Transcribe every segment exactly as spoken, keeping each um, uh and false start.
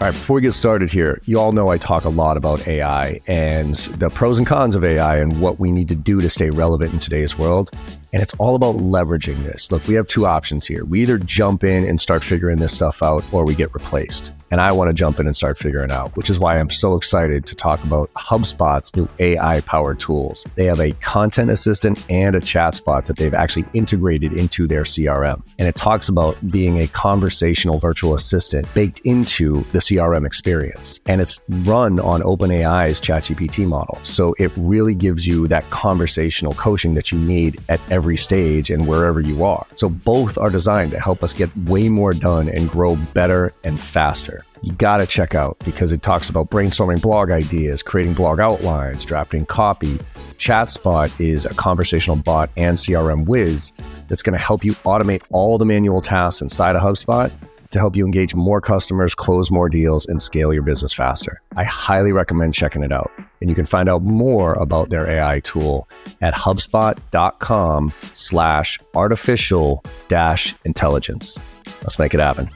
All right, before we get started here, you all know I talk a lot about A I and the pros and cons of A I and what we need to do to stay relevant in today's world. And it's all about leveraging this. Look, we have two options here. We either jump in and start figuring this stuff out, or we get replaced. And I want to jump in and start figuring out, which is why I'm so excited to talk about HubSpot's new A I-powered tools. They have a content assistant and a ChatSpot that they've actually integrated into their C R M. And it talks about being a conversational virtual assistant baked into the C R M experience. And it's run on OpenAI's ChatGPT model. So it really gives you that conversational coaching that you need at every stage and wherever you are. So both are designed to help us get way more done and grow better and faster. You got to check out, because it talks about brainstorming blog ideas, creating blog outlines, drafting copy. ChatSpot is a conversational bot and C R M whiz that's going to help you automate all the manual tasks inside of HubSpot to help you engage more customers, close more deals, and scale your business faster. I highly recommend checking it out. And you can find out more about their A I tool at HubSpot.com slash artificial dash intelligence. Let's make it happen.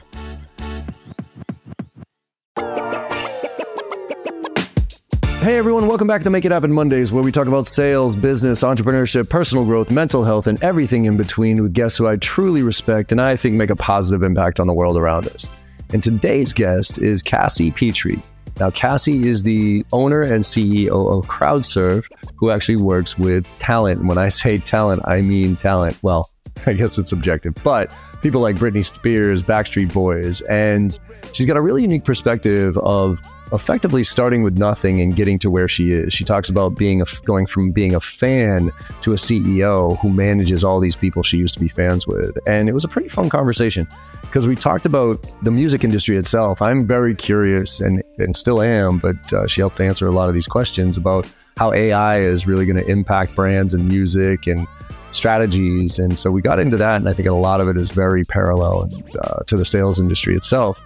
Hey everyone, welcome back to Make It Happen Mondays, where we talk about sales, business, entrepreneurship, personal growth, mental health, and everything in between with guests who I truly respect and I think make a positive impact on the world around us. And today's guest is Cassie Petrey. Now, Cassie is the owner and C E O of CrowdSurf, who actually works with talent. When I say talent, I mean talent. Well, I guess it's subjective, but people like Britney Spears, Backstreet Boys, and she's got a really unique perspective of effectively starting with nothing and getting to where she is. She talks about being a, going from being a fan to a C E O who manages all these people she used to be fans with. And it was a pretty fun conversation because we talked about the music industry itself. I'm very curious and, and still am, but uh, she helped answer a lot of these questions about how A I is really going to impact brands and music and strategies. And so we got into that, and I think a lot of it is very parallel uh, to the sales industry itself.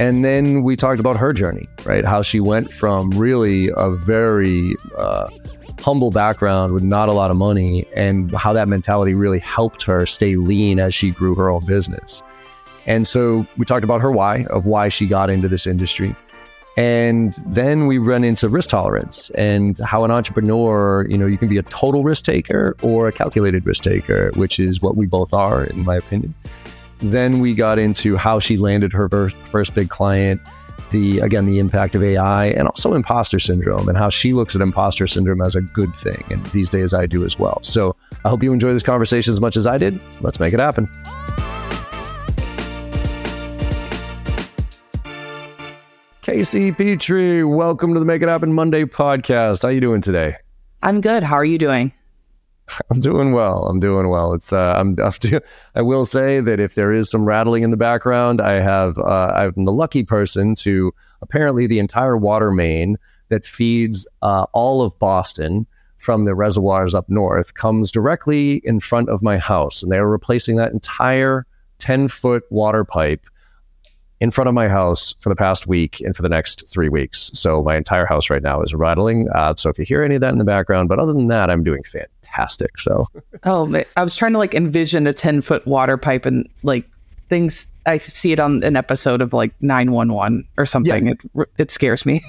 And then we talked about her journey, right? How she went from really a very uh, humble background with not a lot of money, and how that mentality really helped her stay lean as she grew her own business. And so we talked about her why, of why she got into this industry. And then we run into risk tolerance and how an entrepreneur, you know, you can be a total risk taker or a calculated risk taker, which is what we both are, in my opinion. Then we got into how she landed her first big client, the again, the impact of A I, and also imposter syndrome, and how she looks at imposter syndrome as a good thing. And these days I do as well. So I hope you enjoy this conversation as much as I did. Let's make it happen. Cassie Petrey, welcome to the Make It Happen Monday podcast. How are you doing today? I'm good. How are you doing? I'm doing well. I'm doing well. It's uh, I'm, I'm do- I will say that if there is some rattling in the background, I have uh, I'm the lucky person to apparently the entire water main that feeds uh, all of Boston from the reservoirs up north comes directly in front of my house, and they are replacing that entire ten foot water pipe in front of my house for the past week and for the next three weeks. So my entire house right now is rattling. Uh, so if you hear any of that in the background, but other than that, I'm doing fantastic. So, oh, I was trying to like envision a ten foot water pipe and like things. I see it on an episode of like nine one one or something. Yeah. It it scares me.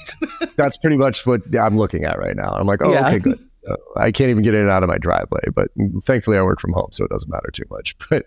That's pretty much what I'm looking at right now. I'm like, oh, yeah. Okay, good. Uh, I can't even get in and out of my driveway, but thankfully I work from home, so it doesn't matter too much. But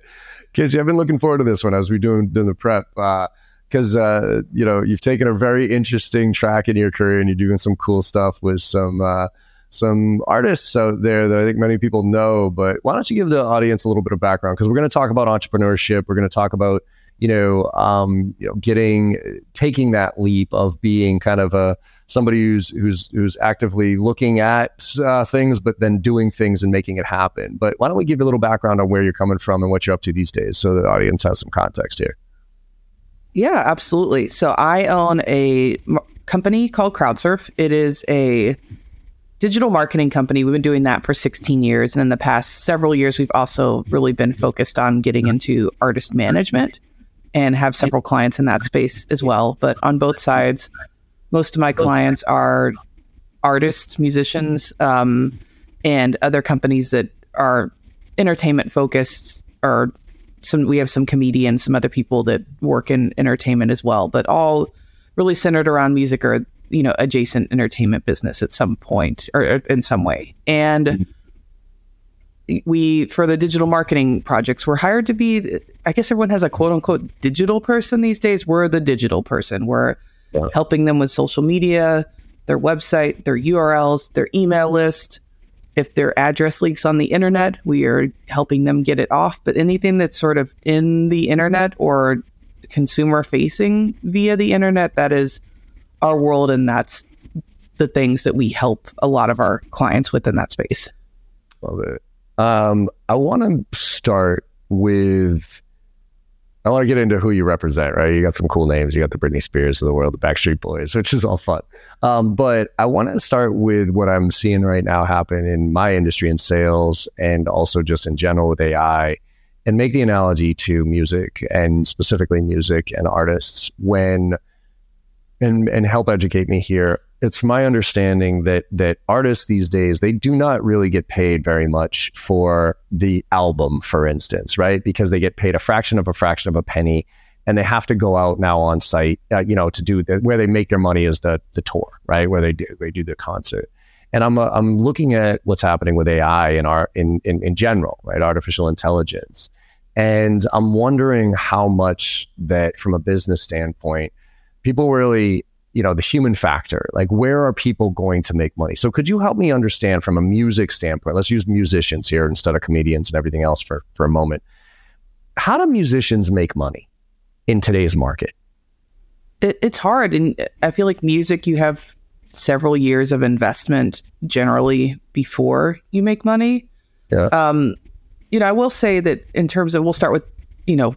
Cassie, I've been looking forward to this one as we doing doing the prep. Uh, Because, uh, you know, you've taken a very interesting track in your career, and you're doing some cool stuff with some uh, some artists out there that I think many people know. But why don't you give the audience a little bit of background? Because we're going to talk about entrepreneurship. We're going to talk about, you know, um, you know, getting taking that leap of being kind of a somebody who's who's who's actively looking at uh, things, but then doing things and making it happen. But why don't we give a little background on where you're coming from and what you're up to these days, so the audience has some context here. Yeah, absolutely. So I own a m- company called CrowdSurf. It is a digital marketing company. We've been doing that for sixteen years. And in the past several years, we've also really been focused on getting into artist management and have several clients in that space as well. But on both sides, most of my clients are artists, musicians, um, and other companies that are entertainment focused, or Some we have some comedians, some other people that work in entertainment as well, but all really centered around music or, you know, adjacent entertainment business at some point or, or in some way. And mm-hmm. we, for the digital marketing projects, we're hired to be, I guess everyone has a quote unquote digital person these days. We're the digital person. We're yeah. helping them with social media, their website, their U R Ls, their email list. If their address leaks on the internet, we are helping them get it off. But anything that's sort of in the internet or consumer facing via the internet, that is our world. And that's the things that we help a lot of our clients with in that space. Love it. Um, I want to start with, I want to get into who you represent, right? You got some cool names. You got the Britney Spears of the world, the Backstreet Boys, which is all fun. Um, but I want to start with what I'm seeing right now happen in my industry in sales and also just in general with A I, and make the analogy to music and specifically music and artists when, and, and help educate me here. It's my understanding that that artists these days, they do not really get paid very much for the album, for instance, right? Because they get paid a fraction of a fraction of a penny, and they have to go out now on site, uh, you know, to do the, where they make their money is the the tour, right? Where they do they do the concert. And I'm uh, I'm looking at what's happening with A I in our in, in in general, right? Artificial intelligence, and I'm wondering how much that from a business standpoint, people really. You know, the human factor, like where are people going to make money? So could you help me understand from a music standpoint, let's use musicians here instead of comedians and everything else for, for a moment. How do musicians make money in today's market? It, it's hard. And I feel like music, you have several years of investment generally before you make money. Yeah. Um, you know, I will say that in terms of, we'll start with, you know,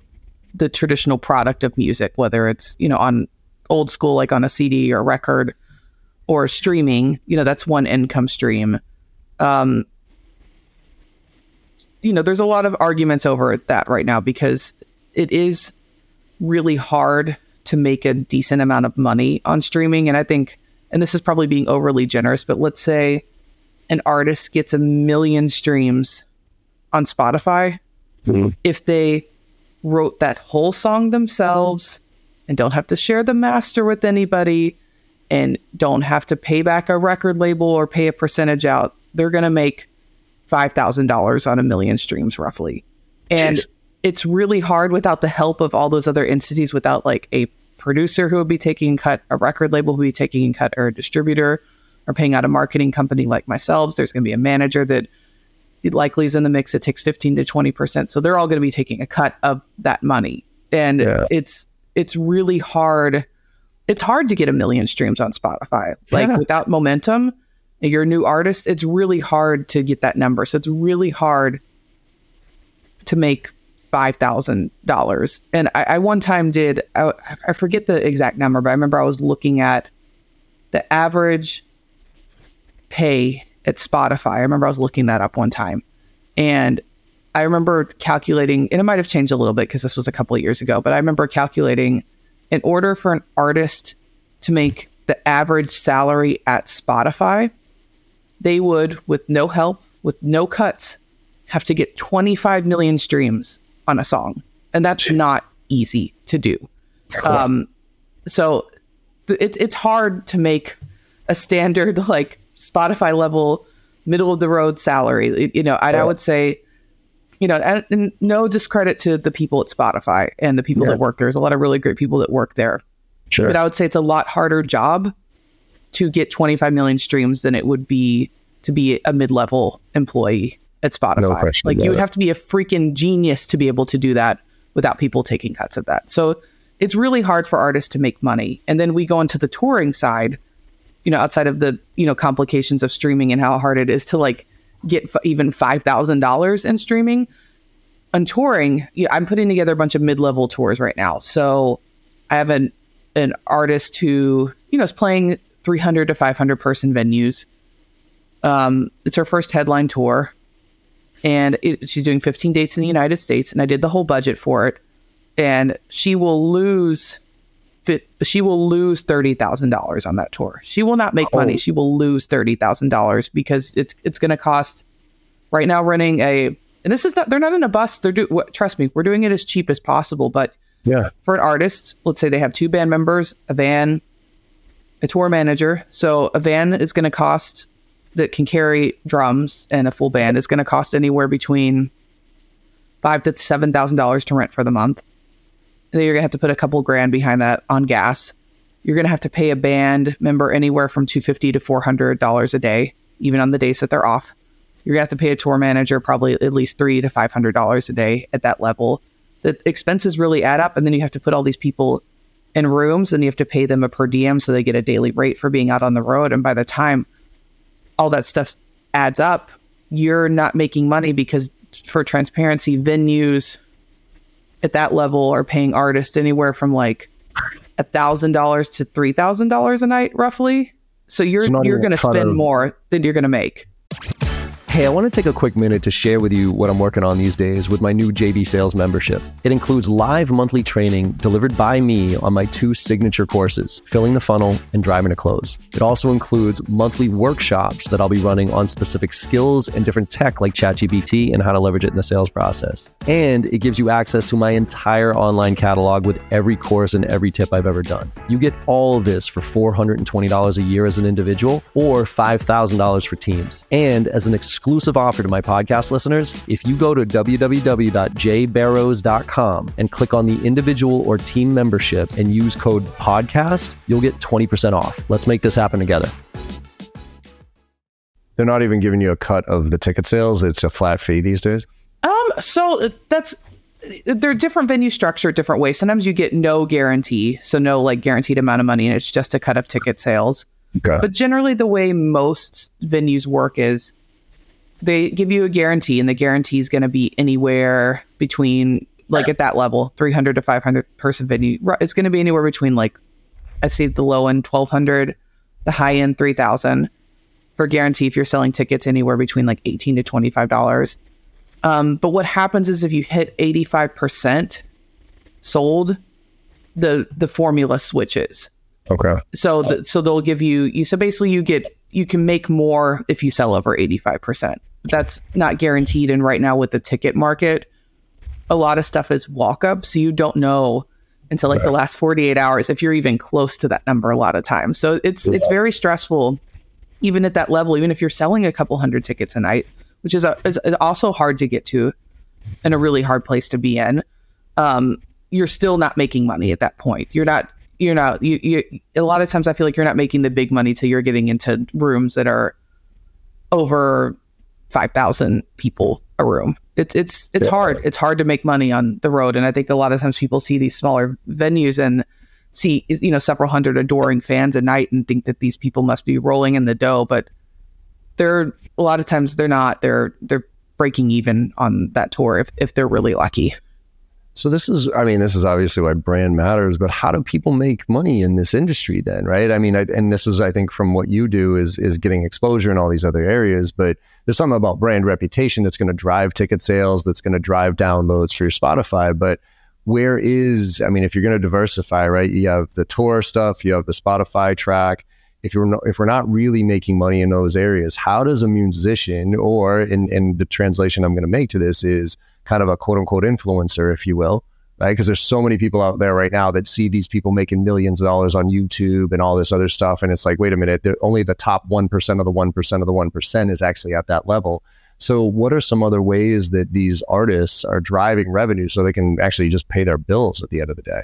the traditional product of music, whether it's, you know, on old school, like on a C D or record or streaming, you know, that's one income stream. Um, you know, there's a lot of arguments over that right now because it is really hard to make a decent amount of money on streaming. And I think, and this is probably being overly generous, but let's say an artist gets a million streams on Spotify. Mm-hmm. If they wrote that whole song themselves, and don't have to share the master with anybody, and don't have to pay back a record label or pay a percentage out, they're going to make five thousand dollars on a million streams roughly. And Jeez. It's really hard without the help of all those other entities, without like a producer who would be taking cut, a record label who would be taking cut, or a distributor, or paying out a marketing company like myself. There's going to be a manager that it likely is in the mix that takes fifteen to twenty percent. So they're all going to be taking a cut of that money. And yeah. it's, It's really hard. It's hard to get a million streams on Spotify. Like yeah. without momentum, you're a new artist. It's really hard to get that number. So it's really hard to make five thousand dollars. And I, I one time did, I, I forget the exact number, but I remember I was looking at the average pay at Spotify. I remember I was looking that up one time. And I remember calculating, and it might have changed a little bit because this was a couple of years ago, but I remember calculating in order for an artist to make the average salary at Spotify, they would, with no help, with no cuts, have to get twenty-five million streams on a song. And that's not easy to do. Cool. Um, so th- it, it's hard to make a standard, like Spotify level, middle of the road salary. It, you know, I, cool. I would say... You know, and, and no discredit to the people at Spotify and the people yeah. that work there. There's a lot of really great people that work there. Sure. But I would say it's a lot harder job to get twenty-five million streams than it would be to be a mid-level employee at Spotify. No question like, you would it. have to be a freaking genius to be able to do that without people taking cuts of that. So it's really hard for artists to make money. And then we go into the touring side, you know, outside of the, you know, complications of streaming and how hard it is to, like, get f- even five thousand dollars in streaming. On touring, you know, I'm putting together a bunch of mid-level tours right now. So I have an an artist who, you know, is playing three hundred to five hundred person venues. Um, it's her first headline tour, and it, she's doing fifteen dates in the United States. And I did the whole budget for it, and she will lose fit, she will lose thirty thousand dollars on that tour. She will not make oh. money. She will lose thirty thousand dollars because it, it's going to cost right now running a, and this is not, they're not in a bus. They're do, trust me, we're doing it as cheap as possible. But yeah, for an artist, let's say they have two band members, a van, a tour manager. So a van is going to cost, that can carry drums and a full band, is going to cost anywhere between five to seven thousand dollars to rent for the month. And then you're going to have to put a couple grand behind that on gas. You're going to have to pay a band member anywhere from two fifty to four hundred dollars a day, even on the days that they're off. You're going to have to pay a tour manager probably at least three to five hundred dollars a day at that level. The expenses really add up, and then you have to put all these people in rooms, and you have to pay them a per diem so they get a daily rate for being out on the road. And by the time all that stuff adds up, you're not making money because, for transparency, venues at that level are paying artists anywhere from like a thousand dollars to three thousand dollars a night, roughly. So you're you're going to spend more than you're going to make. Hey, I want to take a quick minute to share with you what I'm working on these days with my new J B Sales membership. It includes live monthly training delivered by me on my two signature courses, Filling the Funnel and Driving to Close. It also includes monthly workshops that I'll be running on specific skills and different tech like ChatGPT and how to leverage it in the sales process. And it gives you access to my entire online catalog with every course and every tip I've ever done. You get all of this for four hundred twenty dollars a year as an individual or five thousand dollars for teams. And as an exclusive exclusive offer to my podcast listeners, if you go to w w w dot j barrows dot com and click on the individual or team membership and use code podcast, you'll get twenty percent off. Let's make this happen together. They're not even giving you a cut of the ticket sales. It's a flat fee these days. Um, so that's, they're different venue structure, different ways. Sometimes you get no guarantee. So no like guaranteed amount of money, and it's just a cut of ticket sales. Okay. But generally the way most venues work is, they give you a guarantee, and the guarantee is going to be anywhere between, like at that level, three hundred to five hundred person venue. It's going to be anywhere between, like, I see the low end twelve hundred, the high end three thousand for guarantee if you're selling tickets anywhere between like eighteen dollars to twenty-five dollars. Um, but what happens is if you hit eighty-five percent sold, the the formula switches. Okay. So the, so they'll give you, you so basically you get, you can make more if you sell over eighty-five percent. That's not guaranteed. And right now with the ticket market, a lot of stuff is walk up. So you don't know until like right. the last forty-eight hours if you're even close to that number a lot of times. So it's yeah. it's very stressful, even at that level, even if you're selling a couple hundred tickets a night, which is, a, is also hard to get to and a really hard place to be in. Um, you're still not making money at that point. You're not You're not, you, you, a lot of times I feel like you're not making the big money till you're getting into rooms that are over five thousand people a room. It's, it's, it's yeah. hard. It's hard to make money on the road. And I think a lot of times people see these smaller venues and see, you know, several hundred adoring fans a night and think that these people must be rolling in the dough, but they're, a lot of times they're not, they're, they're breaking even on that tour if, if they're really lucky. So this is, I mean, this is obviously why brand matters, but how do people make money in this industry then, right? I mean, I, and this is, I think, from what you do is is getting exposure in all these other areas, but there's something about brand reputation that's going to drive ticket sales, that's going to drive downloads for your Spotify. But where is, I mean, if you're going to diversify, right, you have the tour stuff, you have the Spotify track. If you're not, if we're not really making money in those areas, how does a musician, or in, in the translation I'm going to make to this is kind of a quote unquote influencer, if you will, right? Because there's so many people out there right now that see these people making millions of dollars on YouTube and all this other stuff. And it's like, wait a minute, only the top one percent of the one percent of the one percent is actually at that level. So what are some other ways that these artists are driving revenue so they can actually just pay their bills at the end of the day?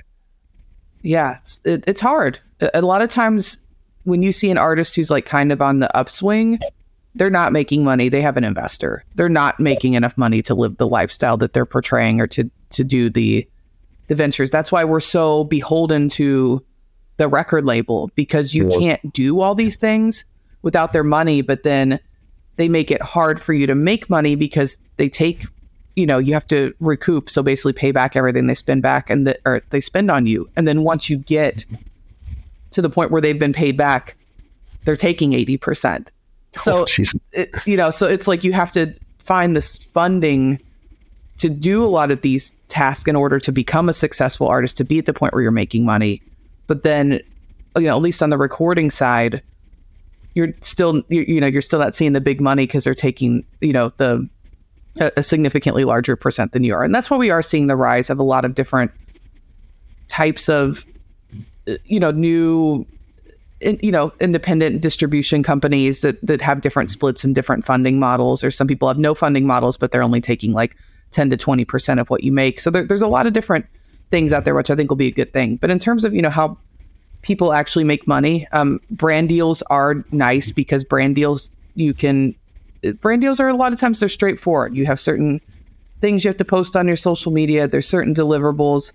Yeah, it's, it, it's hard. A lot of times, when you see an artist who's like kind of on the upswing, they're not making money. They have an investor. They're not making enough money to live the lifestyle that they're portraying or to, to do the, the ventures. That's why we're so beholden to the record label, because you can't do all these things without their money, but then they make it hard for you to make money because they take, you know, you have to recoup. So basically pay back everything they spend back and the, or they spend on you. And then once you get to the point where they've been paid back, they're taking eighty percent. So, oh, it, you know, so it's like you have to find this funding to do a lot of these tasks in order to become a successful artist, to be at the point where you're making money. But then, you know, at least on the recording side, you're still, you, you know, you're still not seeing the big money because they're taking, you know, the a, a significantly larger percent than you are. And that's why we are seeing the rise of a lot of different types of, you know, new in, you know, independent distribution companies that that have different splits and different funding models, or some people have no funding models, but they're only taking like ten to twenty percent of what you make. So there, there's a lot of different things out there, which I think will be a good thing. But in terms of, you know, how people actually make money, um, brand deals are nice because brand deals, you can, brand deals are a lot of times they're straightforward. You have certain things you have to post on your social media. There's certain deliverables.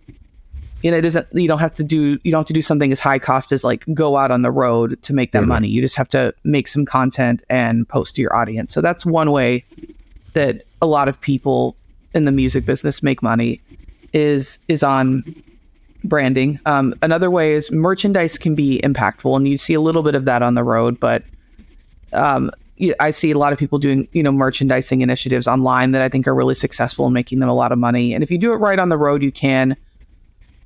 You know, it isn't, you don't have to do, you don't have to do something as high cost as like go out on the road to make that mm-hmm. money. You just have to make some content and post to your audience. So that's one way that a lot of people in the music business make money is, is on branding. Um, another way is merchandise can be impactful, and you see a little bit of that on the road, but, um, I see a lot of people doing, you know, merchandising initiatives online that I think are really successful and making them a lot of money. And if you do it right on the road, you can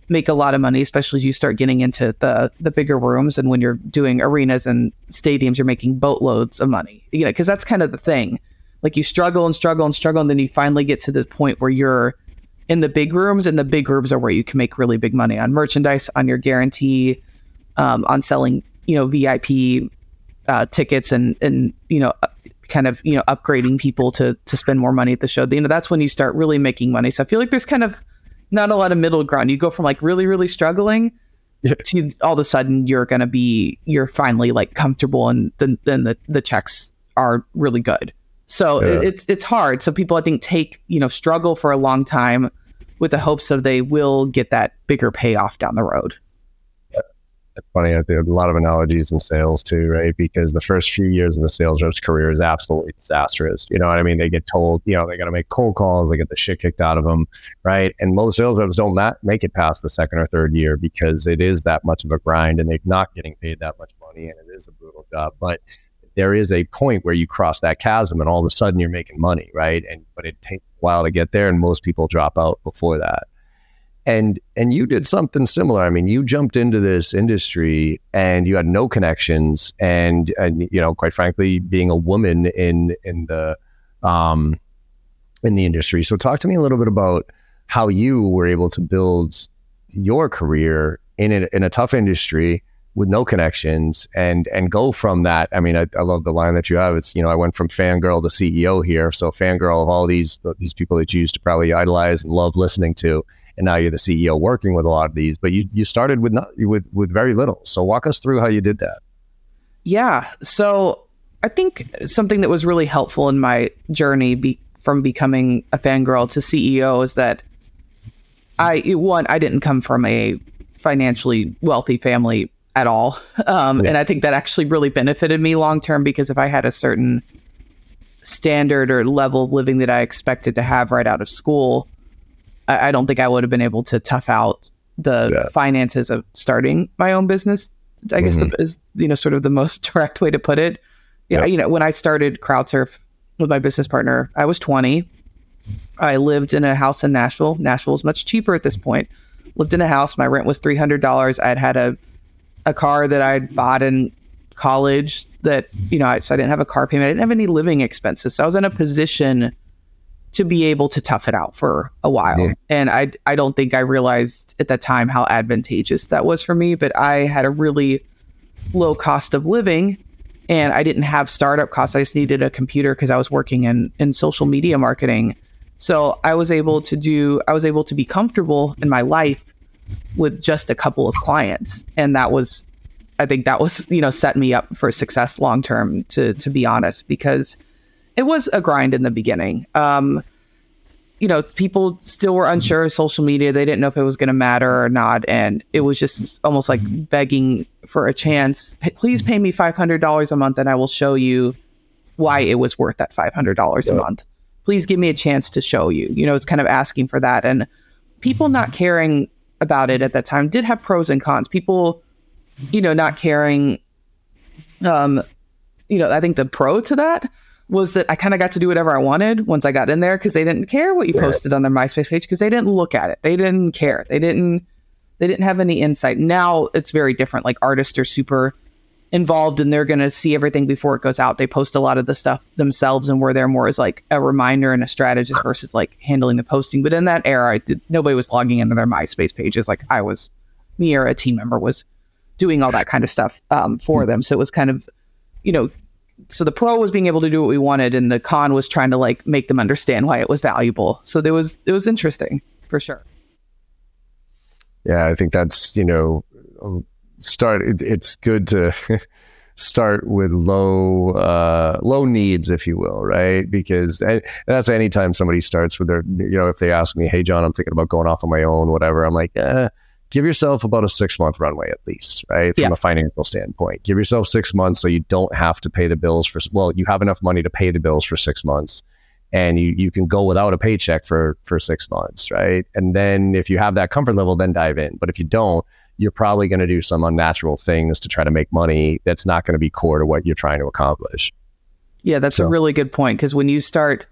make a lot of money, especially as you start getting into the the bigger rooms. And when you're doing arenas and stadiums, you're making boatloads of money, you know, because that's kind of the thing. Like you struggle and struggle and struggle, and then you finally get to the point where you're in the big rooms, and the big rooms are where you can make really big money on merchandise, on your guarantee, um, on selling, you know, V I P Uh, tickets and, and, you know, kind of, you know, upgrading people to, to spend more money at the show. You know, that's when you start really making money. So I feel like there's kind of not a lot of middle ground. You go from like really, really struggling yeah. to all of a sudden you're going to be, you're finally like comfortable, and then then the, the checks are really good. So yeah. it, it's, it's hard. So people, I think, take, you know, struggle for a long time with the hopes of they will get that bigger payoff down the road. It's funny, I think a lot of analogies in sales too, right? Because the first few years of the sales rep's career is absolutely disastrous. You know what I mean? They get told, you know, they got to make cold calls, they get the shit kicked out of them, right? And most sales reps don't make it past the second or third year because it is that much of a grind, and they're not getting paid that much money, and it is a brutal job. But there is a point where you cross that chasm, and all of a sudden you're making money, right? And but it takes a while to get there, and most people drop out before that. And and you did something similar. I mean, you jumped into this industry and you had no connections, and, and you know, quite frankly, being a woman in in the um, in the industry. So talk to me a little bit about how you were able to build your career in a, in a tough industry with no connections, and and go from that. I mean, I, I love the line that you have. It's, you know, I went from fangirl to C E O here. So fangirl of all these these people that you used to probably idolize and love listening to. And now you're the C E O working with a lot of these, but you you started with not with with very little. So walk us through how you did that. Yeah. So I think something that was really helpful in my journey be, from becoming a fangirl to C E O is that I, one, I didn't come from a financially wealthy family at all. Um, yeah. And I think that actually really benefited me long-term, because if I had a certain standard or level of living that I expected to have right out of school, I don't think I would have been able to tough out the yeah. finances of starting my own business, I guess mm-hmm. the, is, you know, sort of the most direct way to put it. Yeah, yep. You know, when I started CrowdSurf with my business partner, I was twenty. I lived in a house in Nashville. Nashville was much cheaper at this point. Lived in a house. My rent was three hundred dollars. I'd had a, a car that I'd bought in college that, you know, I, so I didn't have a car payment. I didn't have any living expenses. So I was in a position to be able to tough it out for a while. Yeah. And I I don't think I realized at that time how advantageous that was for me, but I had a really low cost of living, and I didn't have startup costs. I just needed a computer because I was working in, in social media marketing. So I was able to do, I was able to be comfortable in my life with just a couple of clients. And that was, I think that was, you know, set me up for success long-term, to, to be honest, because it was a grind in the beginning. Um, you know, people still were unsure of social media. They didn't know if it was going to matter or not. And it was just almost like begging for a chance. Please pay me five hundred dollars a month and I will show you why it was worth that five hundred dollars yeah. a month. Please give me a chance to show you. You know, it's kind of asking for that. And people not caring about it at that time did have pros and cons. People, you know, not caring. Um, you know, I think the pro to that was that I kind of got to do whatever I wanted once I got in there, because they didn't care what you posted on their MySpace page, because they didn't look at it. They didn't care. They didn't they didn't have any insight. Now it's very different. Like, artists are super involved and they're going to see everything before it goes out. They post a lot of the stuff themselves, and we're there more as like a reminder and a strategist versus like handling the posting. But in that era, I did, nobody was logging into their MySpace pages like I was. Me or a team member was doing all that kind of stuff um, for them. So it was kind of, you know, so the pro was being able to do what we wanted, and the con was trying to like make them understand why it was valuable. So there was, it was interesting for sure. Yeah, I think that's, you know, start. It, it's good to start with low, uh, low needs, if you will, right? Because and that's anytime somebody starts with their, you know, if they ask me, "Hey, John, I'm thinking about going off on my own," whatever, I'm like, eh. Give yourself about a six month runway at least, right? From yeah. a financial standpoint, give yourself six months so you don't have to pay the bills for, well, you have enough money to pay the bills for six months and you, you can go without a paycheck for, for six months, right? And then if you have that comfort level, then dive in. But if you don't, you're probably going to do some unnatural things to try to make money that's not going to be core to what you're trying to accomplish. Yeah, that's so. a really good point. Because when you start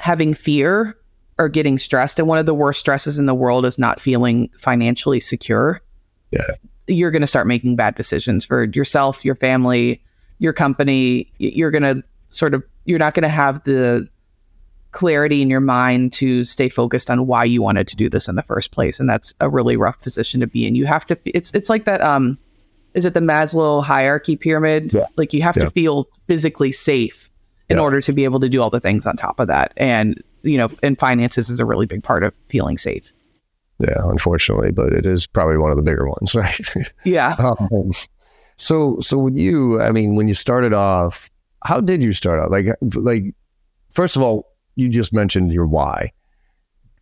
having fear, are getting stressed, and one of the worst stresses in the world is not feeling financially secure, yeah. you're going to start making bad decisions for yourself, your family, your company. You're going to sort of, you're not going to have the clarity in your mind to stay focused on why you wanted to do this in the first place. And that's a really rough position to be in. You have to, it's it's like that, um, is it the Maslow hierarchy pyramid? Yeah. Like you have yeah. to feel physically safe in yeah. order to be able to do all the things on top of that. And you know, and finances is a really big part of feeling safe. Yeah, unfortunately, but it is probably one of the bigger ones, right? Yeah. Um, so, so when you, I mean, when you started off, how did you start out? Like, like, first of all, you just mentioned your why.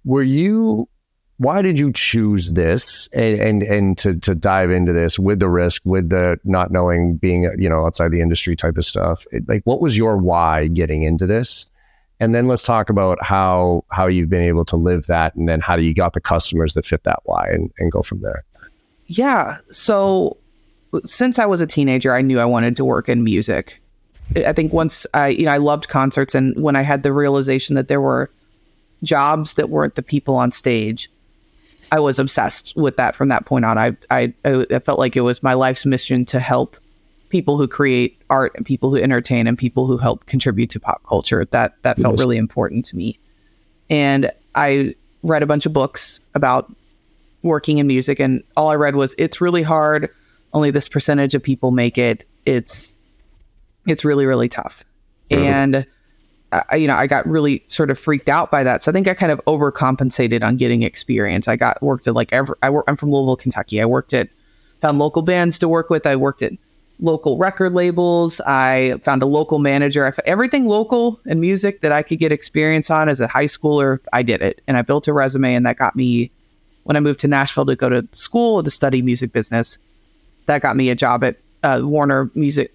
Were you, why did you choose this and, and, and to, to dive into this with the risk, with the not knowing, being, you know, outside the industry type of stuff? Like, what was your why getting into this? And then let's talk about how how you've been able to live that, and then how do you got the customers that fit that why, and, and go from there. Yeah. So since I was a teenager, I knew I wanted to work in music. I think once I, you know, I loved concerts, and when I had the realization that there were jobs that weren't the people on stage, I was obsessed with that from that point on. I I, I felt like it was my life's mission to help people who create art and people who entertain and people who help contribute to pop culture. That that felt really important to me. And I read a bunch of books about working in music, and all I read was, it's really hard. Only this percentage of people make it. It's it's really, really tough. Mm-hmm. And I, you know, I got really sort of freaked out by that. So I think I kind of overcompensated on getting experience. I got worked at like every, I work, I'm from Louisville, Kentucky. I worked at, found local bands to work with. I worked at local record labels. I found a local manager. I found everything local and music that I could get experience on as a high schooler. I did it, and I built a resume, and that got me, when I moved to Nashville to go to school to study music business, that got me a job at uh, Warner Music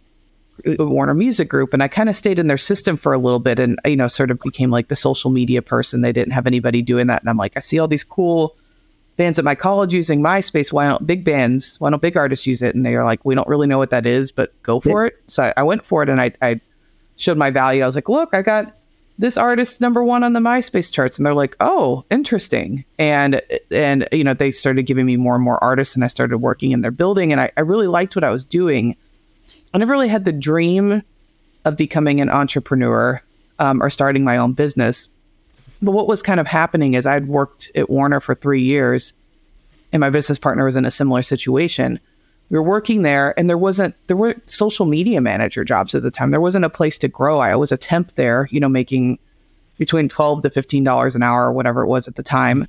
Warner Music Group, and I kind of stayed in their system for a little bit, and you know, sort of became like the social media person. They didn't have anybody doing that, and I'm like, I see all these cool bands at my college using MySpace. Why don't big bands, why don't big artists use it? And they are like, we don't really know what that is, but go for it. So I, I went for it, and I, I showed my value. I was like, look, I got this artist number one on the MySpace charts. And they're like, oh, interesting. And, and you know, they started giving me more and more artists, and I started working in their building, and I, I really liked what I was doing. I never really had the dream of becoming an entrepreneur um, or starting my own business. But what was kind of happening is I'd worked at Warner for three years and my business partner was in a similar situation. We were working there, and there wasn't, there weren't social media manager jobs at the time. There wasn't a place to grow. I was a temp there, you know, making between twelve to fifteen dollars an hour or whatever it was at the time.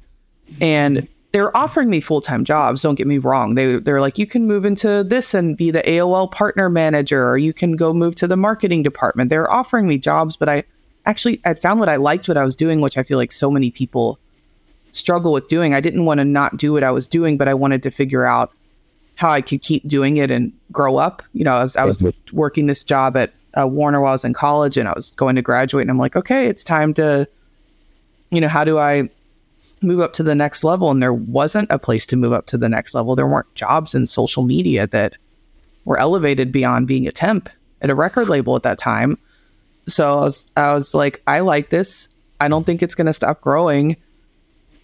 And they were offering me full-time jobs. Don't get me wrong. They, they're like, you can move into this and be the A O L partner manager, or you can go move to the marketing department. They're offering me jobs, but I, Actually, I found what I liked, what I was doing, which I feel like so many people struggle with doing. I didn't want to not do what I was doing, but I wanted to figure out how I could keep doing it and grow up. You know, I was, I was working this job at uh, Warner while I was in college, and I was going to graduate, and I'm like, okay, it's time to, you know, how do I move up to the next level? And there wasn't a place to move up to the next level. There weren't jobs in social media that were elevated beyond being a temp at a record label at that time. So I was, I was like, I like this. I don't think it's going to stop growing.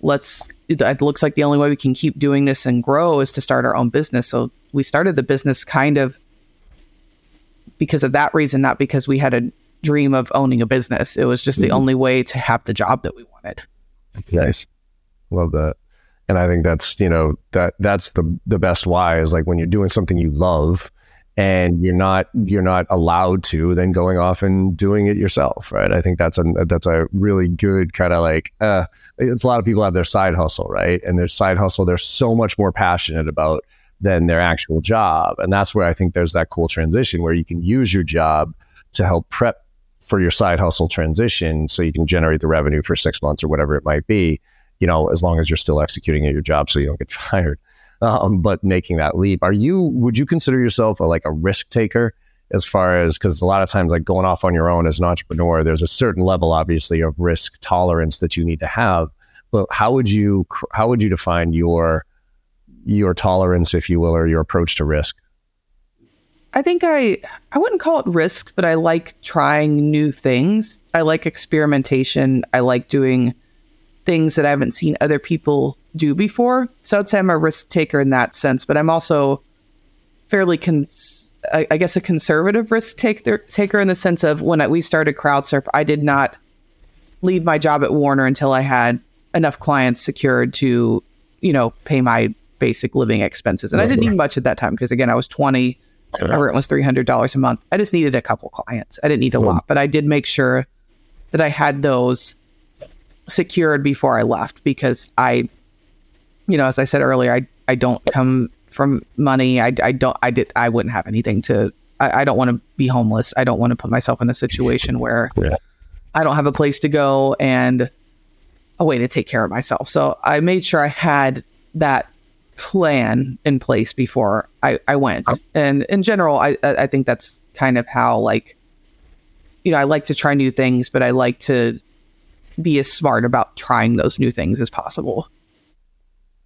Let's, it, it looks like the only way we can keep doing this and grow is to start our own business. So we started the business kind of because of that reason, not because we had a dream of owning a business. It was just mm-hmm. the only way to have the job that we wanted. Nice. Love that. And I think that's, you know, that that's the the best why is like when you're doing something you love and you're not you're not allowed to, then going off and doing it yourself, right? I think that's a that's a really good kind of like uh, it's a lot of people have their side hustle, right? And their side hustle they're so much more passionate about than their actual job. And that's where I think there's that cool transition where you can use your job to help prep for your side hustle transition so you can generate the revenue for six months or whatever it might be, you know, as long as you're still executing at your job so you don't get fired. Um, but making that leap, are you, would you consider yourself a, like a risk taker as far as, because a lot of times like going off on your own as an entrepreneur, there's a certain level obviously of risk tolerance that you need to have, but how would you, how would you define your, your tolerance, if you will, or your approach to risk? I think I, I wouldn't call it risk, but I like trying new things. I like experimentation. I like doing things that I haven't seen other people do before. So I'd say I'm a risk taker in that sense, but I'm also fairly, con- I, I guess, a conservative risk taker, taker in the sense of when I, we started CrowdSurf, I did not leave my job at Warner until I had enough clients secured to, you know, pay my basic living expenses. And I didn't need much at that time because, again, I was twenty. My rent was three hundred dollars a month. I just needed a couple clients. I didn't need a lot, but I did make sure that I had those secured before I left because I, you know, as I said earlier, I, I don't come from money. I, I don't, I did, I wouldn't have anything to, I, I don't want to be homeless. I don't want to put myself in a situation where yeah. I don't have a place to go and a way to take care of myself. So I made sure I had that plan in place before I, I went. And in general, I, I think that's kind of how, like, you know, I like to try new things, but I like to be as smart about trying those new things as possible.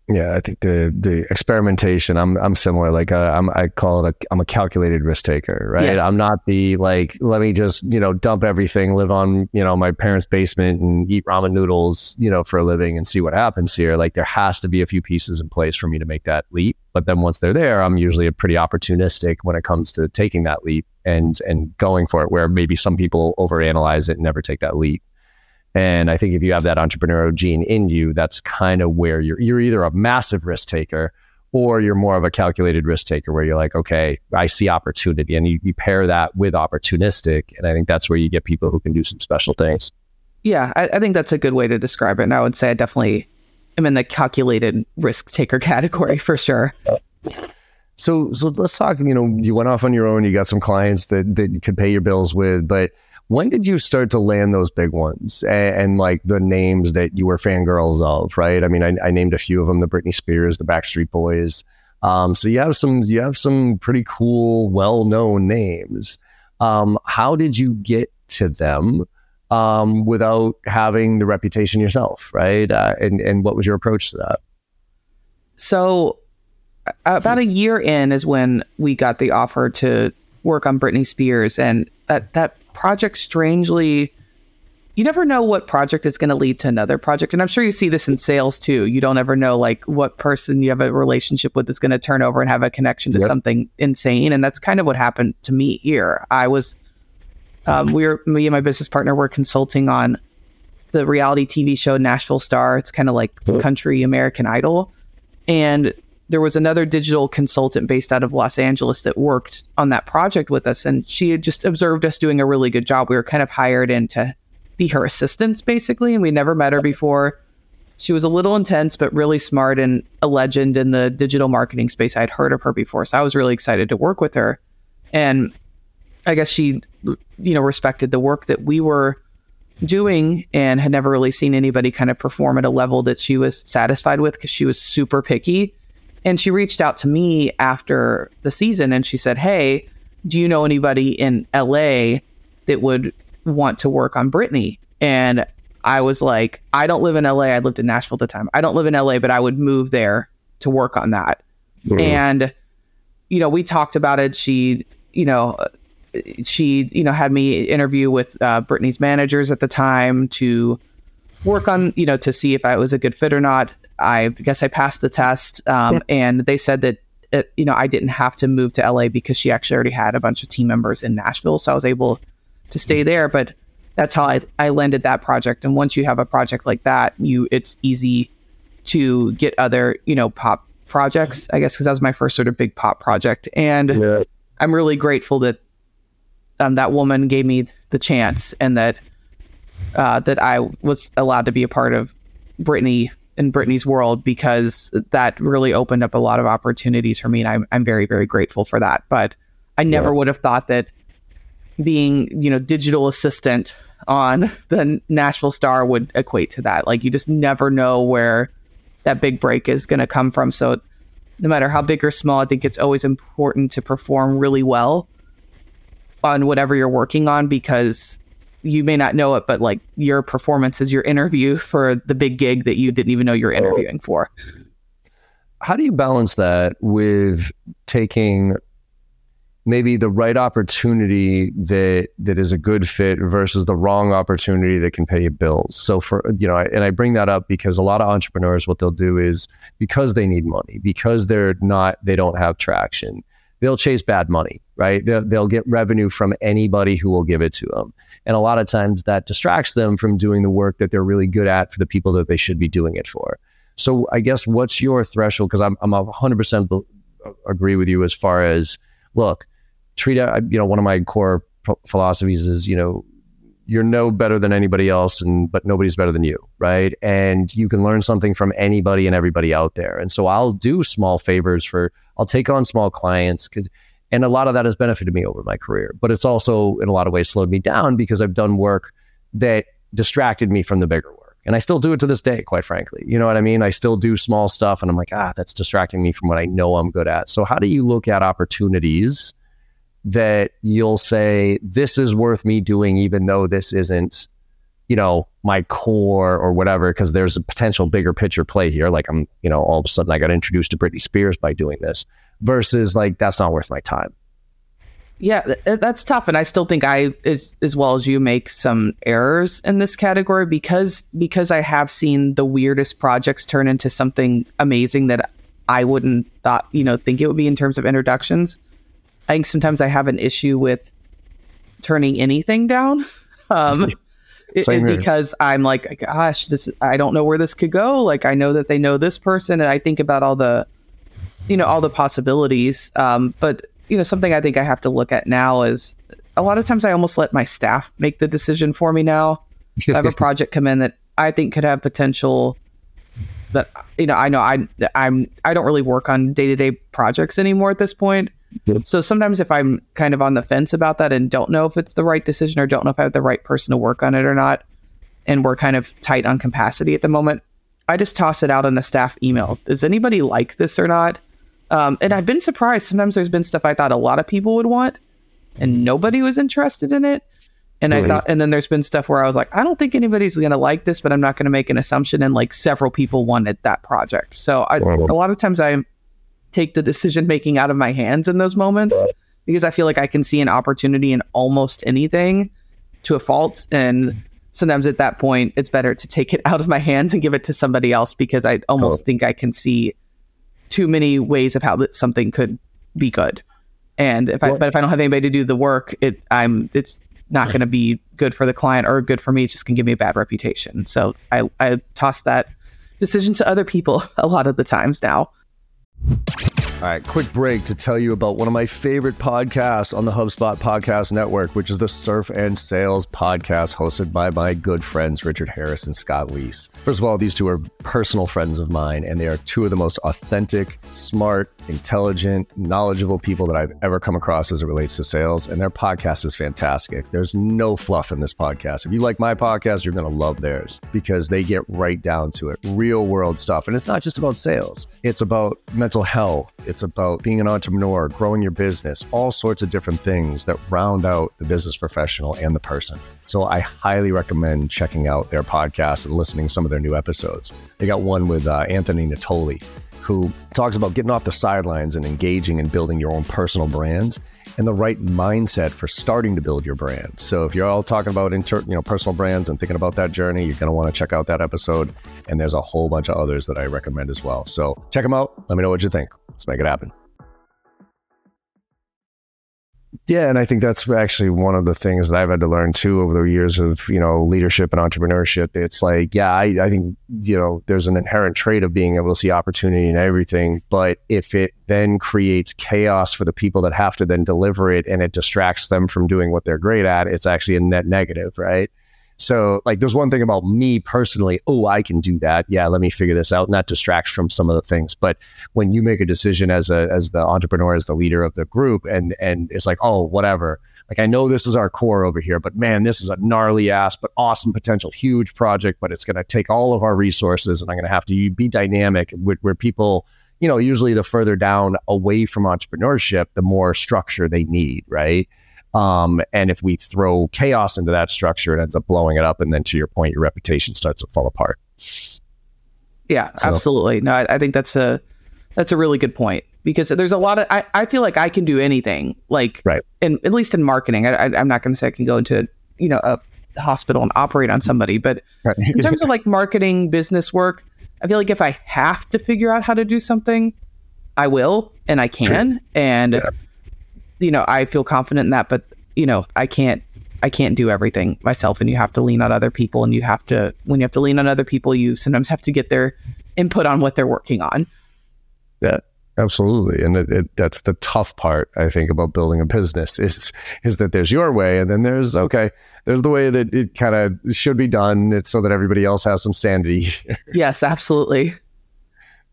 Yeah, I think the the experimentation, I'm I'm similar. Like uh, I'm I call it a I'm a calculated risk taker, right? Yes. I'm not the like let me just, you know, dump everything, live on, you know, my parents' basement and eat ramen noodles, you know, for a living and see what happens here. Like there has to be a few pieces in place for me to make that leap. But then once they're there, I'm usually a pretty opportunistic when it comes to taking that leap and and going for it, where maybe some people overanalyze it and never take that leap. And I think if you have that entrepreneurial gene in you, that's kind of where you're, you're either a massive risk taker or you're more of a calculated risk taker where you're like, okay, I see opportunity, and you, you pair that with opportunistic. And I think that's where you get people who can do some special things. Yeah, I, I think that's a good way to describe it. And I would say I definitely am in the calculated risk taker category for sure. So, so let's talk, you know, you went off on your own, you got some clients that, that you could pay your bills with, but when did you start to land those big ones and, and like the names that you were fangirls of, right? I mean, I, I named a few of them, the Britney Spears, the Backstreet Boys. Um, so you have some, you have some pretty cool, well-known names. Um, how did you get to them um, without having the reputation yourself, right? Uh, and, and what was your approach to that? So about a year in is when we got the offer to work on Britney Spears, and that, that, project strangely, you never know what project is going to lead to another project. And I'm sure you see this in sales too. You don't ever know like what person you have a relationship with is going to turn over and have a connection to yep. something insane. And that's kind of what happened to me here. I was, um, we were, me and my business partner were consulting on the reality T V show Nashville Star. It's kind of like yep. country American Idol. And there was another digital consultant based out of Los Angeles that worked on that project with us. And she had just observed us doing a really good job. We were kind of hired in to be her assistants basically. And we never met her before. She was a little intense, but really smart and a legend in the digital marketing space. I'd heard of her before. So I was really excited to work with her. And I guess she, you know, respected the work that we were doing and had never really seen anybody kind of perform at a level that she was satisfied with, because she was super picky. And she reached out to me after the season and she said, hey, do you know anybody in L A that would want to work on Britney? And I was like, I don't live in L A. I lived in Nashville at the time. I don't live in L A, but I would move there to work on that. Mm-hmm. And, you know, we talked about it. She, you know, she, you know, had me interview with uh, Britney's managers at the time to work on, you know, to see if I was a good fit or not. I guess I passed the test, um, yeah. and they said that, it, you know, I didn't have to move to L A because she actually already had a bunch of team members in Nashville. So I was able to stay there, but that's how I, I landed that project. And once you have a project like that, you, it's easy to get other, you know, pop projects, I guess, because that was my first sort of big pop project. And yeah. I'm really grateful that um, that woman gave me the chance, and that uh, that I was allowed to be a part of Britney and Britney's world, because that really opened up a lot of opportunities for me. And I'm, I'm very, very grateful for that. But I never yeah. would have thought that being, you know, digital assistant on the Nashville Star would equate to that. Like, you just never know where that big break is going to come from. So no matter how big or small, I think it's always important to perform really well on whatever you're working on, because you may not know it, but like your performance is your interview for the big gig that you didn't even know you're interviewing for. How do you balance that with taking maybe the right opportunity that that is a good fit versus the wrong opportunity that can pay your bills? So for, you know, I, and I bring that up because a lot of entrepreneurs, what they'll do is, because they need money, because they're not, they don't have traction, they'll chase bad money, right? They'll, they'll get revenue from anybody who will give it to them. And a lot of times that distracts them from doing the work that they're really good at for the people that they should be doing it for. So I guess, what's your threshold? Because I'm, I'm one hundred percent b- agree with you as far as, look, treat, you know, one of my core p- philosophies is, you know, you're no better than anybody else, and but nobody's better than you, right? And you can learn something from anybody and everybody out there. And so I'll do small favors for, I'll take on small clients, because, and a lot of that has benefited me over my career, but it's also in a lot of ways slowed me down, because I've done work that distracted me from the bigger work. And I still do it to this day, quite frankly. You know what I mean? I still do small stuff and I'm like, ah, that's distracting me from what I know I'm good at. So how do you look at opportunities that you'll say, this is worth me doing, even though this isn't, you know, my core or whatever, because there's a potential bigger picture play here. Like, I'm, you know, all of a sudden I got introduced to Britney Spears by doing this, versus like, that's not worth my time. Yeah, th- that's tough. And I still think I, as, as well as you, make some errors in this category, because, because I have seen the weirdest projects turn into something amazing that I wouldn't thought, you know, think it would be in terms of introductions. I think sometimes I have an issue with turning anything down, um, it, it, because I'm like, gosh, this, I don't know where this could go. Like, I know that they know this person, and I think about all the, you know, all the possibilities. Um, but, you know, something I think I have to look at now is, a lot of times I almost let my staff make the decision for me now. If I have a project come in that I think could have potential, but, you know, I know I, I'm, I don't really work on day-to-day projects anymore at this point. So sometimes if I'm kind of on the fence about that and don't know if it's the right decision, or don't know if I have the right person to work on it or not, and we're kind of tight on capacity at the moment, I just toss it out in the staff email. Does anybody like this or not? Um, and I've been surprised. Sometimes there's been stuff I thought a lot of people would want and nobody was interested in it. And really? I thought, and then there's been stuff where I was like, I don't think anybody's going to like this, but I'm not going to make an assumption. And like, several people wanted that project. So I, wow. a lot of times I'm, take the decision making out of my hands in those moments, because I feel like I can see an opportunity in almost anything to a fault. And sometimes at that point, it's better to take it out of my hands and give it to somebody else, because I almost oh. think I can see too many ways of how something could be good. And if I, well, but if I don't have anybody to do the work, it I'm it's not going to be good for the client or good for me. It's just going to give me a bad reputation. So I, I toss that decision to other people a lot of the times now. All right, quick break to tell you about one of my favorite podcasts on the HubSpot Podcast Network, which is the Surf and Sales Podcast, hosted by my good friends Richard Harris and Scott Leese. First of all, these two are personal friends of mine, and they are two of the most authentic, smart, intelligent, knowledgeable people that I've ever come across as it relates to sales, and their podcast is fantastic. There's no fluff in this podcast. If you like my podcast, you're going to love theirs, because they get right down to it, real-world stuff. And it's not just about sales. It's about mental health. It's about being an entrepreneur, growing your business, all sorts of different things that round out the business professional and the person. So I highly recommend checking out their podcast and listening to some of their new episodes. They got one with uh, Anthony Natoli, who talks about getting off the sidelines and engaging and building your own personal brands, and the right mindset for starting to build your brand. So if you're all talking about inter, you know, personal brands and thinking about that journey, you're going to want to check out that episode. And there's a whole bunch of others that I recommend as well. So check them out. Let me know what you think. Let's make it happen. Yeah, and I think that's actually one of the things that I've had to learn too over the years of, you know, leadership and entrepreneurship. It's like, yeah, I, I think, you know, there's an inherent trait of being able to see opportunity in everything, but if it then creates chaos for the people that have to then deliver it and it distracts them from doing what they're great at, it's actually a net negative, right? So like, there's one thing about me personally, oh, I can do that. Yeah, let me figure this out. And that distracts from some of the things. But when you make a decision as a as the entrepreneur, as the leader of the group, and and it's like, oh, whatever. Like, I know this is our core over here, but man, this is a gnarly ass, but awesome potential, huge project, but it's going to take all of our resources and I'm going to have to be dynamic where, where people, you know, usually the further down away from entrepreneurship, the more structure they need, right? Um, and if we throw chaos into that structure, it ends up blowing it up. And then to your point, your reputation starts to fall apart. Yeah, so. Absolutely. No, I, I think that's a, that's a really good point, because there's a lot of, I, I feel like I can do anything, like, right. And at least in marketing, I, I, I'm not going to say I can go into, you know, a hospital and operate on somebody, but right. In terms of like marketing, business work, I feel like if I have to figure out how to do something, I will, and I can. True. And yeah. You know, I feel confident in that, but you know, I can't, I can't do everything myself, and you have to lean on other people, and you have to, when you have to lean on other people, you sometimes have to get their input on what they're working on. Yeah, absolutely. And it, it, that's the tough part, I think, about building a business is, is that there's your way. And then there's, okay, there's the way that it kind of should be done. It's so that everybody else has some sanity. Yes, absolutely.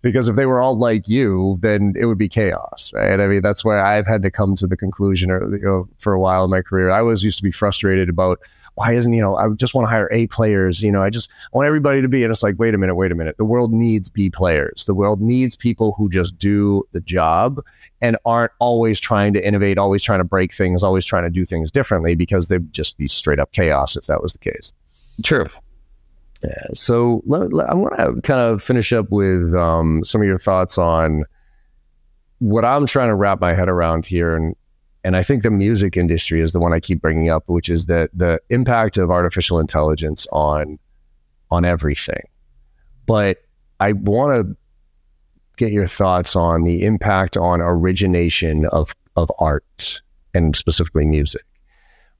Because if they were all like you, then it would be chaos, right? I mean, that's why I've had to come to the conclusion, or, you know, for a while in my career, I always used to be frustrated about why isn't, you know, I just want to hire A players, you know, I just want everybody to be, and it's like, wait a minute, wait a minute. The world needs B players. The world needs people who just do the job and aren't always trying to innovate, always trying to break things, always trying to do things differently, because they'd just be straight up chaos if that was the case. True. Yeah, so let, let, I want to kind of finish up with um, some of your thoughts on what I'm trying to wrap my head around here. And and I think the music industry is the one I keep bringing up, which is that the impact of artificial intelligence on on everything. But I want to get your thoughts on the impact on origination of, of art, and specifically music.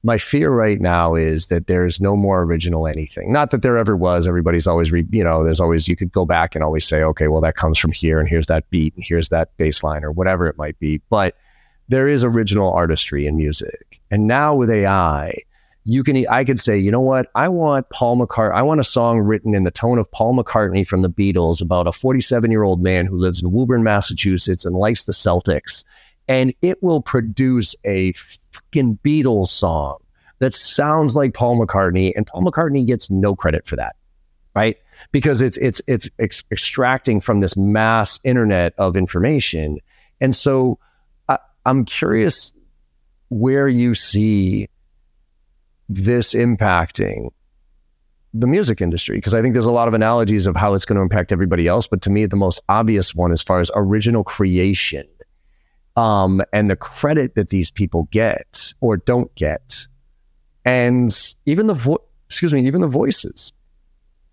My fear right now is that there's no more original anything. Not that there ever was. Everybody's always, re, you know, there's always, you could go back and always say, okay, well, that comes from here, and here's that beat, and here's that bass line, or whatever it might be. But there is original artistry in music. And now with A I, you can, I could say, you know what? I want Paul McCartney, I want a song written in the tone of Paul McCartney from the Beatles about a forty-seven-year-old man who lives in Woburn, Massachusetts, and likes the Celtics. And it will produce a fucking Beatles song that sounds like Paul McCartney, and Paul McCartney gets no credit for that, right? Because it's it's it's ex- extracting from this mass internet of information. And so I, I'm curious where you see this impacting the music industry, because I think there's a lot of analogies of how it's going to impact everybody else. But to me, the most obvious one as far as original creation Um, and the credit that these people get or don't get, and even the vo- excuse me, even the voices,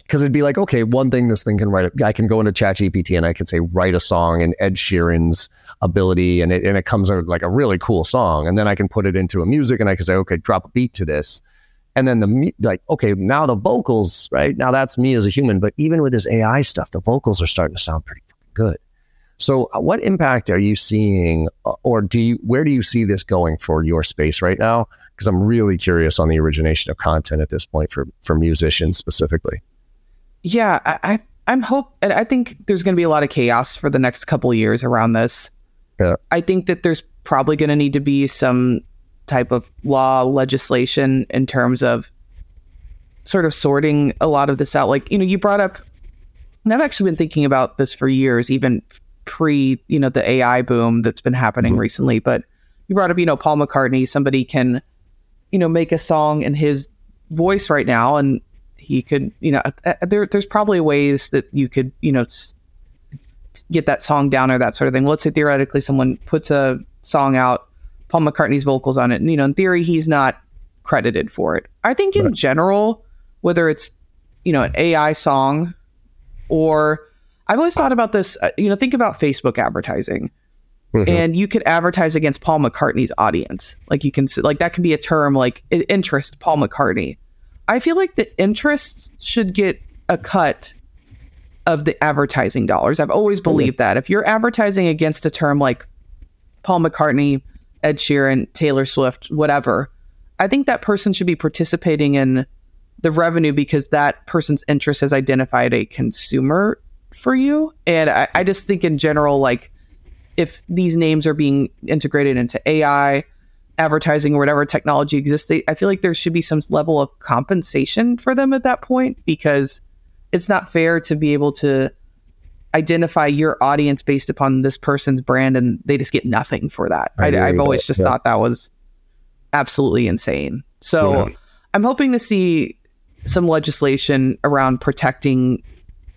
because it'd be like, okay, one thing this thing can write, I can go into ChatGPT and I can say write a song in Ed Sheeran's ability, and it and it comes out like a really cool song, and then I can put it into a music, and I can say, okay, drop a beat to this, and then the like, okay, now the vocals, right now that's me as a human, but even with this A I stuff, the vocals are starting to sound pretty good. So what impact are you seeing, or do you, where do you see this going for your space right now? Because I'm really curious on the origination of content at this point for, for musicians specifically. Yeah, I, I, I'm hope, and I think there's going to be a lot of chaos for the next couple of years around this. Yeah. I think that there's probably going to need to be some type of law legislation in terms of sort of sorting a lot of this out. Like, you know, you brought up, and I've actually been thinking about this for years, even pre, you know, the A I boom that's been happening mm-hmm. recently, but you brought up, you know, Paul McCartney, somebody can, you know, make a song in his voice right now, and he could, you know, there, there's probably ways that you could, you know, get that song down or that sort of thing. Well, let's say theoretically someone puts a song out, Paul McCartney's vocals on it, and, you know, in theory, he's not credited for it. I think in right. general, whether it's, you know, an A I song, or I've always thought about this, you know, think about Facebook advertising. Mm-hmm. And you could advertise against Paul McCartney's audience. Like you can, like that could be a term like interest Paul McCartney. I feel like the interests should get a cut of the advertising dollars. I've always believed that. If you're advertising against a term like Paul McCartney, Ed Sheeran, Taylor Swift, whatever, I think that person should be participating in the revenue because that person's interest has identified a consumer for you. And I, I just think in general, like if these names are being integrated into A I, advertising, or whatever technology exists, they, I feel like there should be some level of compensation for them at that point, because it's not fair to be able to identify your audience based upon this person's brand and they just get nothing for that. I I, I've always that. just yeah. thought that was absolutely insane. So yeah. I'm hoping to see some legislation around protecting,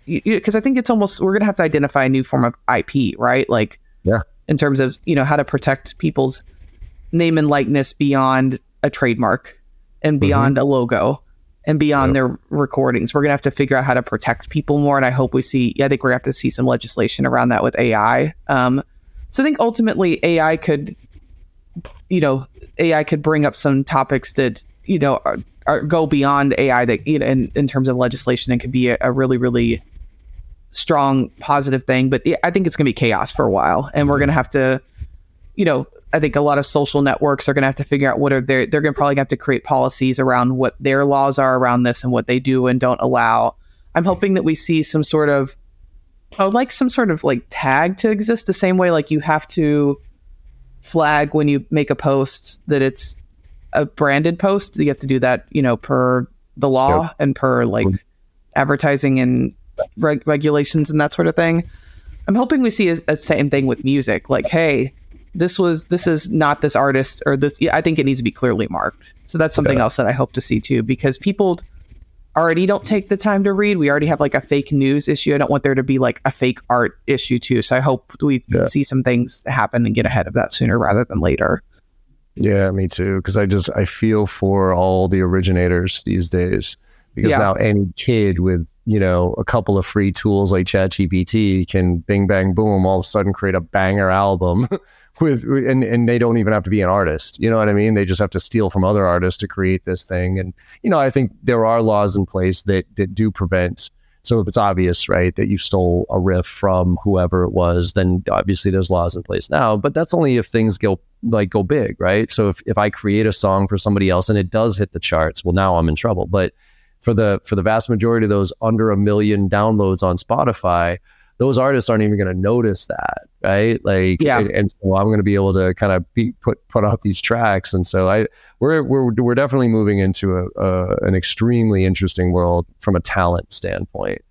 because I think it's almost, we're going to have to identify a new form of I P, right? Like yeah. in terms of, you know, how to protect people's name and likeness beyond a trademark and beyond mm-hmm. a logo. And beyond yep. their recordings, we're going to have to figure out how to protect people more. And I hope we see, yeah, I think we're going to have to see some legislation around that with A I. Um, so I think ultimately A I could, you know, A I could bring up some topics that, you know, are, are, go beyond A I that, you know, in, in terms of legislation, and could be a, a really, really strong, positive thing. But yeah, I think it's going to be chaos for a while. And we're going to have to, you know, I think a lot of social networks are going to have to figure out what are their, they're going to probably have to create policies around what their laws are around this and what they do and don't allow. I'm hoping that we see some sort of, I would like some sort of like tag to exist the same way. Like you have to flag when you make a post that it's a branded post. You have to do that, you know, per the law yep. and per like mm-hmm. advertising and reg- regulations and that sort of thing. I'm hoping we see a, a same thing with music. Like, hey, This was, this is not this artist or this, yeah, I think it needs to be clearly marked. So that's something yeah. else that I hope to see too, because people already don't take the time to read. We already have like a fake news issue. I don't want there to be like a fake art issue too. So I hope we yeah. see some things happen and get ahead of that sooner rather than later. Yeah, me too. Cause I just, I feel for all the originators these days, because yeah. now any kid with, you know, a couple of free tools like ChatGPT can bing, bang, boom, all of a sudden create a banger album with, and, and they don't even have to be an artist. You know what I mean? They just have to steal from other artists to create this thing. And, you know, I think there are laws in place that, that do prevent. So if it's obvious, right, that you stole a riff from whoever it was, then obviously there's laws in place now, but that's only if things go like go big, right? So if, if I create a song for somebody else and it does hit the charts, well, now I'm in trouble. But For the for the vast majority of those under a million downloads on Spotify, those artists aren't even going to notice that, right? Like, yeah. and, and so I'm going to be able to kind of be, put put out these tracks, and so I we're we're we're definitely moving into a, a an extremely interesting world from a talent standpoint.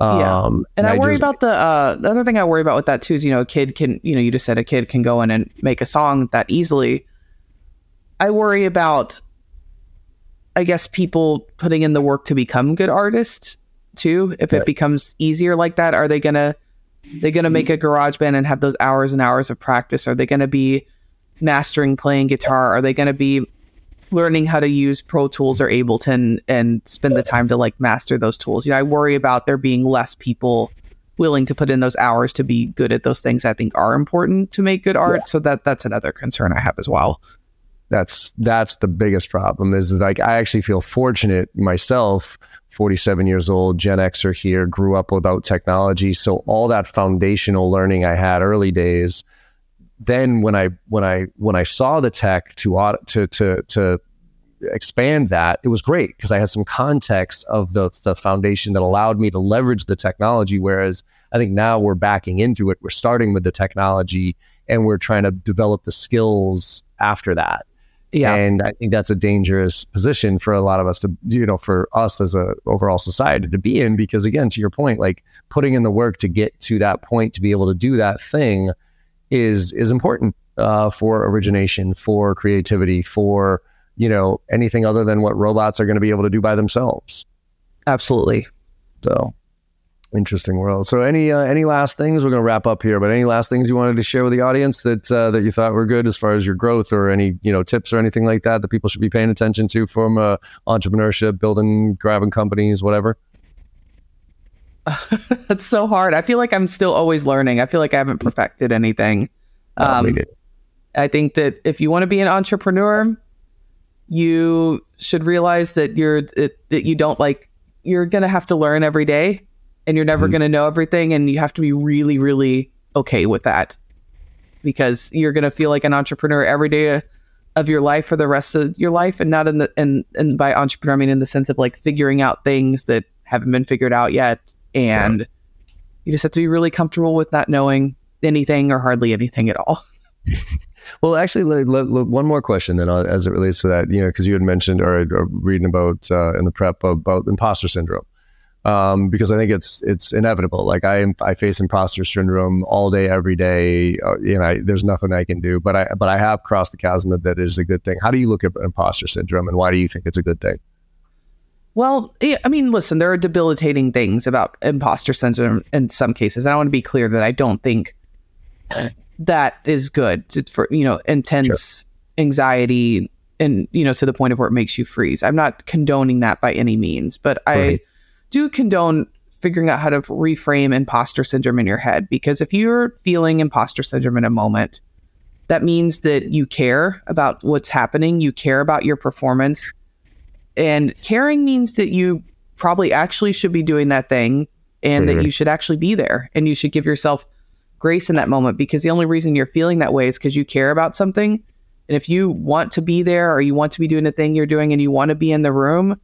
Um, yeah, and, and I, I worry just, about the uh, the other thing I worry about with that too is, you know, a kid can, you know, you just said a kid can go in and make a song that easily. I worry about, I guess, people putting in the work to become good artists too. If right. it becomes easier like that, are they gonna they gonna make a garage band and have those hours and hours of practice? Are they gonna be mastering, playing guitar? Are they gonna be learning how to use Pro Tools or Ableton and spend the time to like master those tools? You know, I worry about there being less people willing to put in those hours to be good at those things I think are important to make good art. Yeah. So that that's another concern I have as well. That's that's the biggest problem is, is like I actually feel fortunate myself, forty-seven years old, Gen Xer here, grew up without technology. So all that foundational learning I had early days, then when I when I when I saw the tech to to to to expand that, it was great because I had some context of the the foundation that allowed me to leverage the technology. Whereas I think now we're backing into it. We're starting with the technology and we're trying to develop the skills after that. Yeah. And I think that's a dangerous position for a lot of us to, you know, for us as a overall society to be in, because again, to your point, like putting in the work to get to that point, to be able to do that thing is, is important uh, for origination, for creativity, for, you know, anything other than what robots are going to be able to do by themselves. Absolutely. So interesting world. So any, uh, any last things? We're going to wrap up here, but any last things you wanted to share with the audience that, uh, that you thought were good as far as your growth or any, you know, tips or anything like that, that people should be paying attention to from, uh, entrepreneurship, building, grabbing companies, whatever? That's so hard. I feel like I'm still always learning. I feel like I haven't perfected anything. Um, I think that if you want to be an entrepreneur, you should realize that you're it, that you don't like you're going to have to learn every day, and you're never mm-hmm. going to know everything, and you have to be really, really okay with that, because you're going to feel like an entrepreneur every day of your life for the rest of your life, and not in the and and by entrepreneur I mean in the sense of like figuring out things that haven't been figured out yet, and yeah. you just have to be really comfortable with not knowing anything or hardly anything at all. Well, actually, let, let, let, one more question then, uh, as it relates to that, you know, because you had mentioned or, or reading about uh, in the prep about imposter syndrome, um, because I think it's it's inevitable. Like I am, I face imposter syndrome all day, every day. Uh, you know, I, there's nothing I can do, but I but I have crossed the chasm that it is a good thing. How do you look at imposter syndrome, and why do you think it's a good thing? Well, I mean, listen, there are debilitating things about imposter syndrome in some cases. And I want to be clear that I don't think that is good to, for, you know, intense sure. anxiety and, you know, to the point of where it makes you freeze. I'm not condoning that by any means, but right. I do condone figuring out how to reframe imposter syndrome in your head, because if you're feeling imposter syndrome in a moment, that means that you care about what's happening. You care about your performance. And caring means that you probably actually should be doing that thing, and mm-hmm. that you should actually be there, and you should give yourself grace in that moment, because the only reason you're feeling that way is because you care about something. And if you want to be there, or you want to be doing the thing you're doing, and you want to be in the room,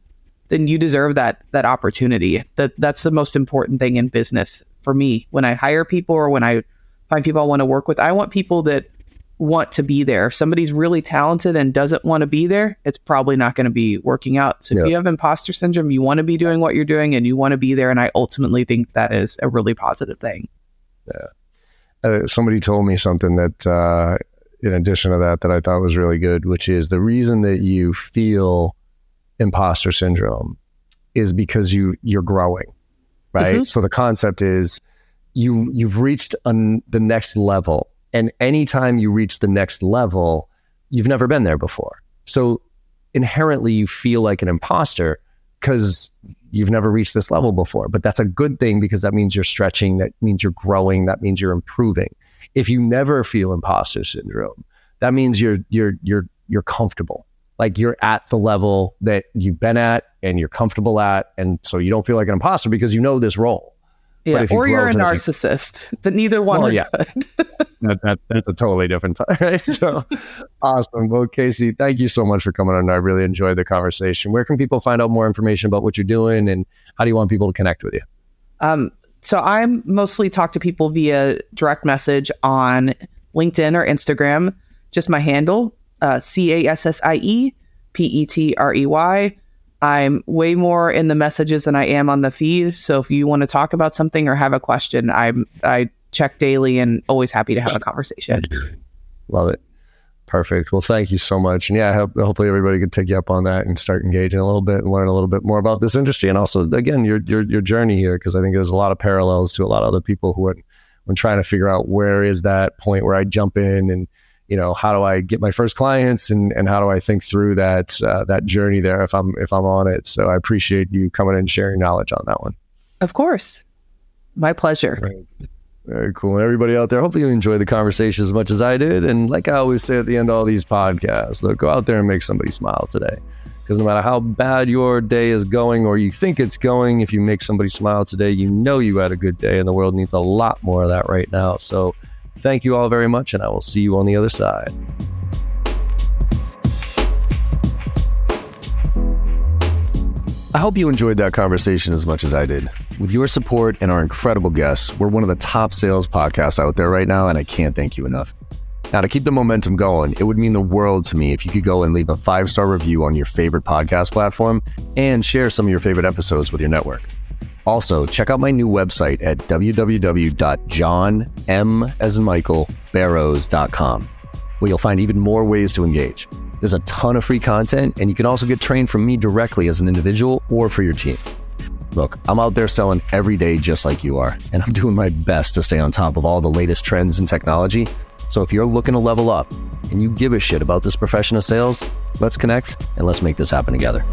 then you deserve that that opportunity. That that's the most important thing in business for me. When I hire people, or when I find people I want to work with, I want people that want to be there. If somebody's really talented and doesn't want to be there, it's probably not going to be working out. So yeah. if you have imposter syndrome, you want to be doing what you're doing, and you want to be there. And I ultimately think that is a really positive thing. Yeah. Uh, somebody told me something that, uh, in addition to that, that I thought was really good, which is the reason that you feel imposter syndrome is because you, you're growing, right? Mm-hmm. So the concept is you, you've reached an, the next level. And anytime you reach the next level, you've never been there before. So inherently you feel like an imposter because you've never reached this level before. But that's a good thing, because that means you're stretching, that means you're growing, that means you're improving. If you never feel imposter syndrome, that means you're you're you're you're comfortable. Like you're at the level that you've been at and you're comfortable at, and so you don't feel like an imposter because you know this role. Yeah, you or you're a narcissist, but neither one well, are yeah. good. that, that, that's a totally different time. Right? So awesome. Well, Cassie, thank you so much for coming on. I really enjoyed the conversation. Where can people find out more information about what you're doing, and how do you want people to connect with you? Um, so I mostly talk to people via direct message on LinkedIn or Instagram. Just my handle, uh, C A S S I E P E T R E Y. I'm way more in the messages than I am on the feed. So if you want to talk about something or have a question, I'm I check daily and always happy to have a conversation. Love it. Perfect. Well, thank you so much. And yeah, I hope, hopefully everybody could take you up on that and start engaging a little bit and learn a little bit more about this industry. And also, again, your your, your journey here, because I think there's a lot of parallels to a lot of other people who are when trying to figure out where is that point where I jump in and, you know, how do I get my first clients, and, and how do I think through that uh, that journey there if I'm if I'm on it. So I appreciate you coming in and sharing knowledge on that one. Of course. My pleasure. Right. Very cool. And everybody out there, hopefully you enjoy the conversation as much as I did. And like I always say at the end of all these podcasts, look, go out there and make somebody smile today. Because no matter how bad your day is going or you think it's going, if you make somebody smile today, you know you had a good day, and the world needs a lot more of that right now. So thank you all very much, and I will see you on the other side. I hope you enjoyed that conversation as much as I did. With your support and our incredible guests, we're one of the top sales podcasts out there right now, and I can't thank you enough. Now, to keep the momentum going, it would mean the world to me if you could go and leave a five-star review on your favorite podcast platform and share some of your favorite episodes with your network. Also, check out my new website at w w w dot john m as in Michael barrows dot com, where you'll find even more ways to engage. There's a ton of free content, and you can also get trained from me directly as an individual or for your team. Look, I'm out there selling every day just like you are, and I'm doing my best to stay on top of all the latest trends in technology. So if you're looking to level up and you give a shit about this profession of sales, let's connect and let's make this happen together.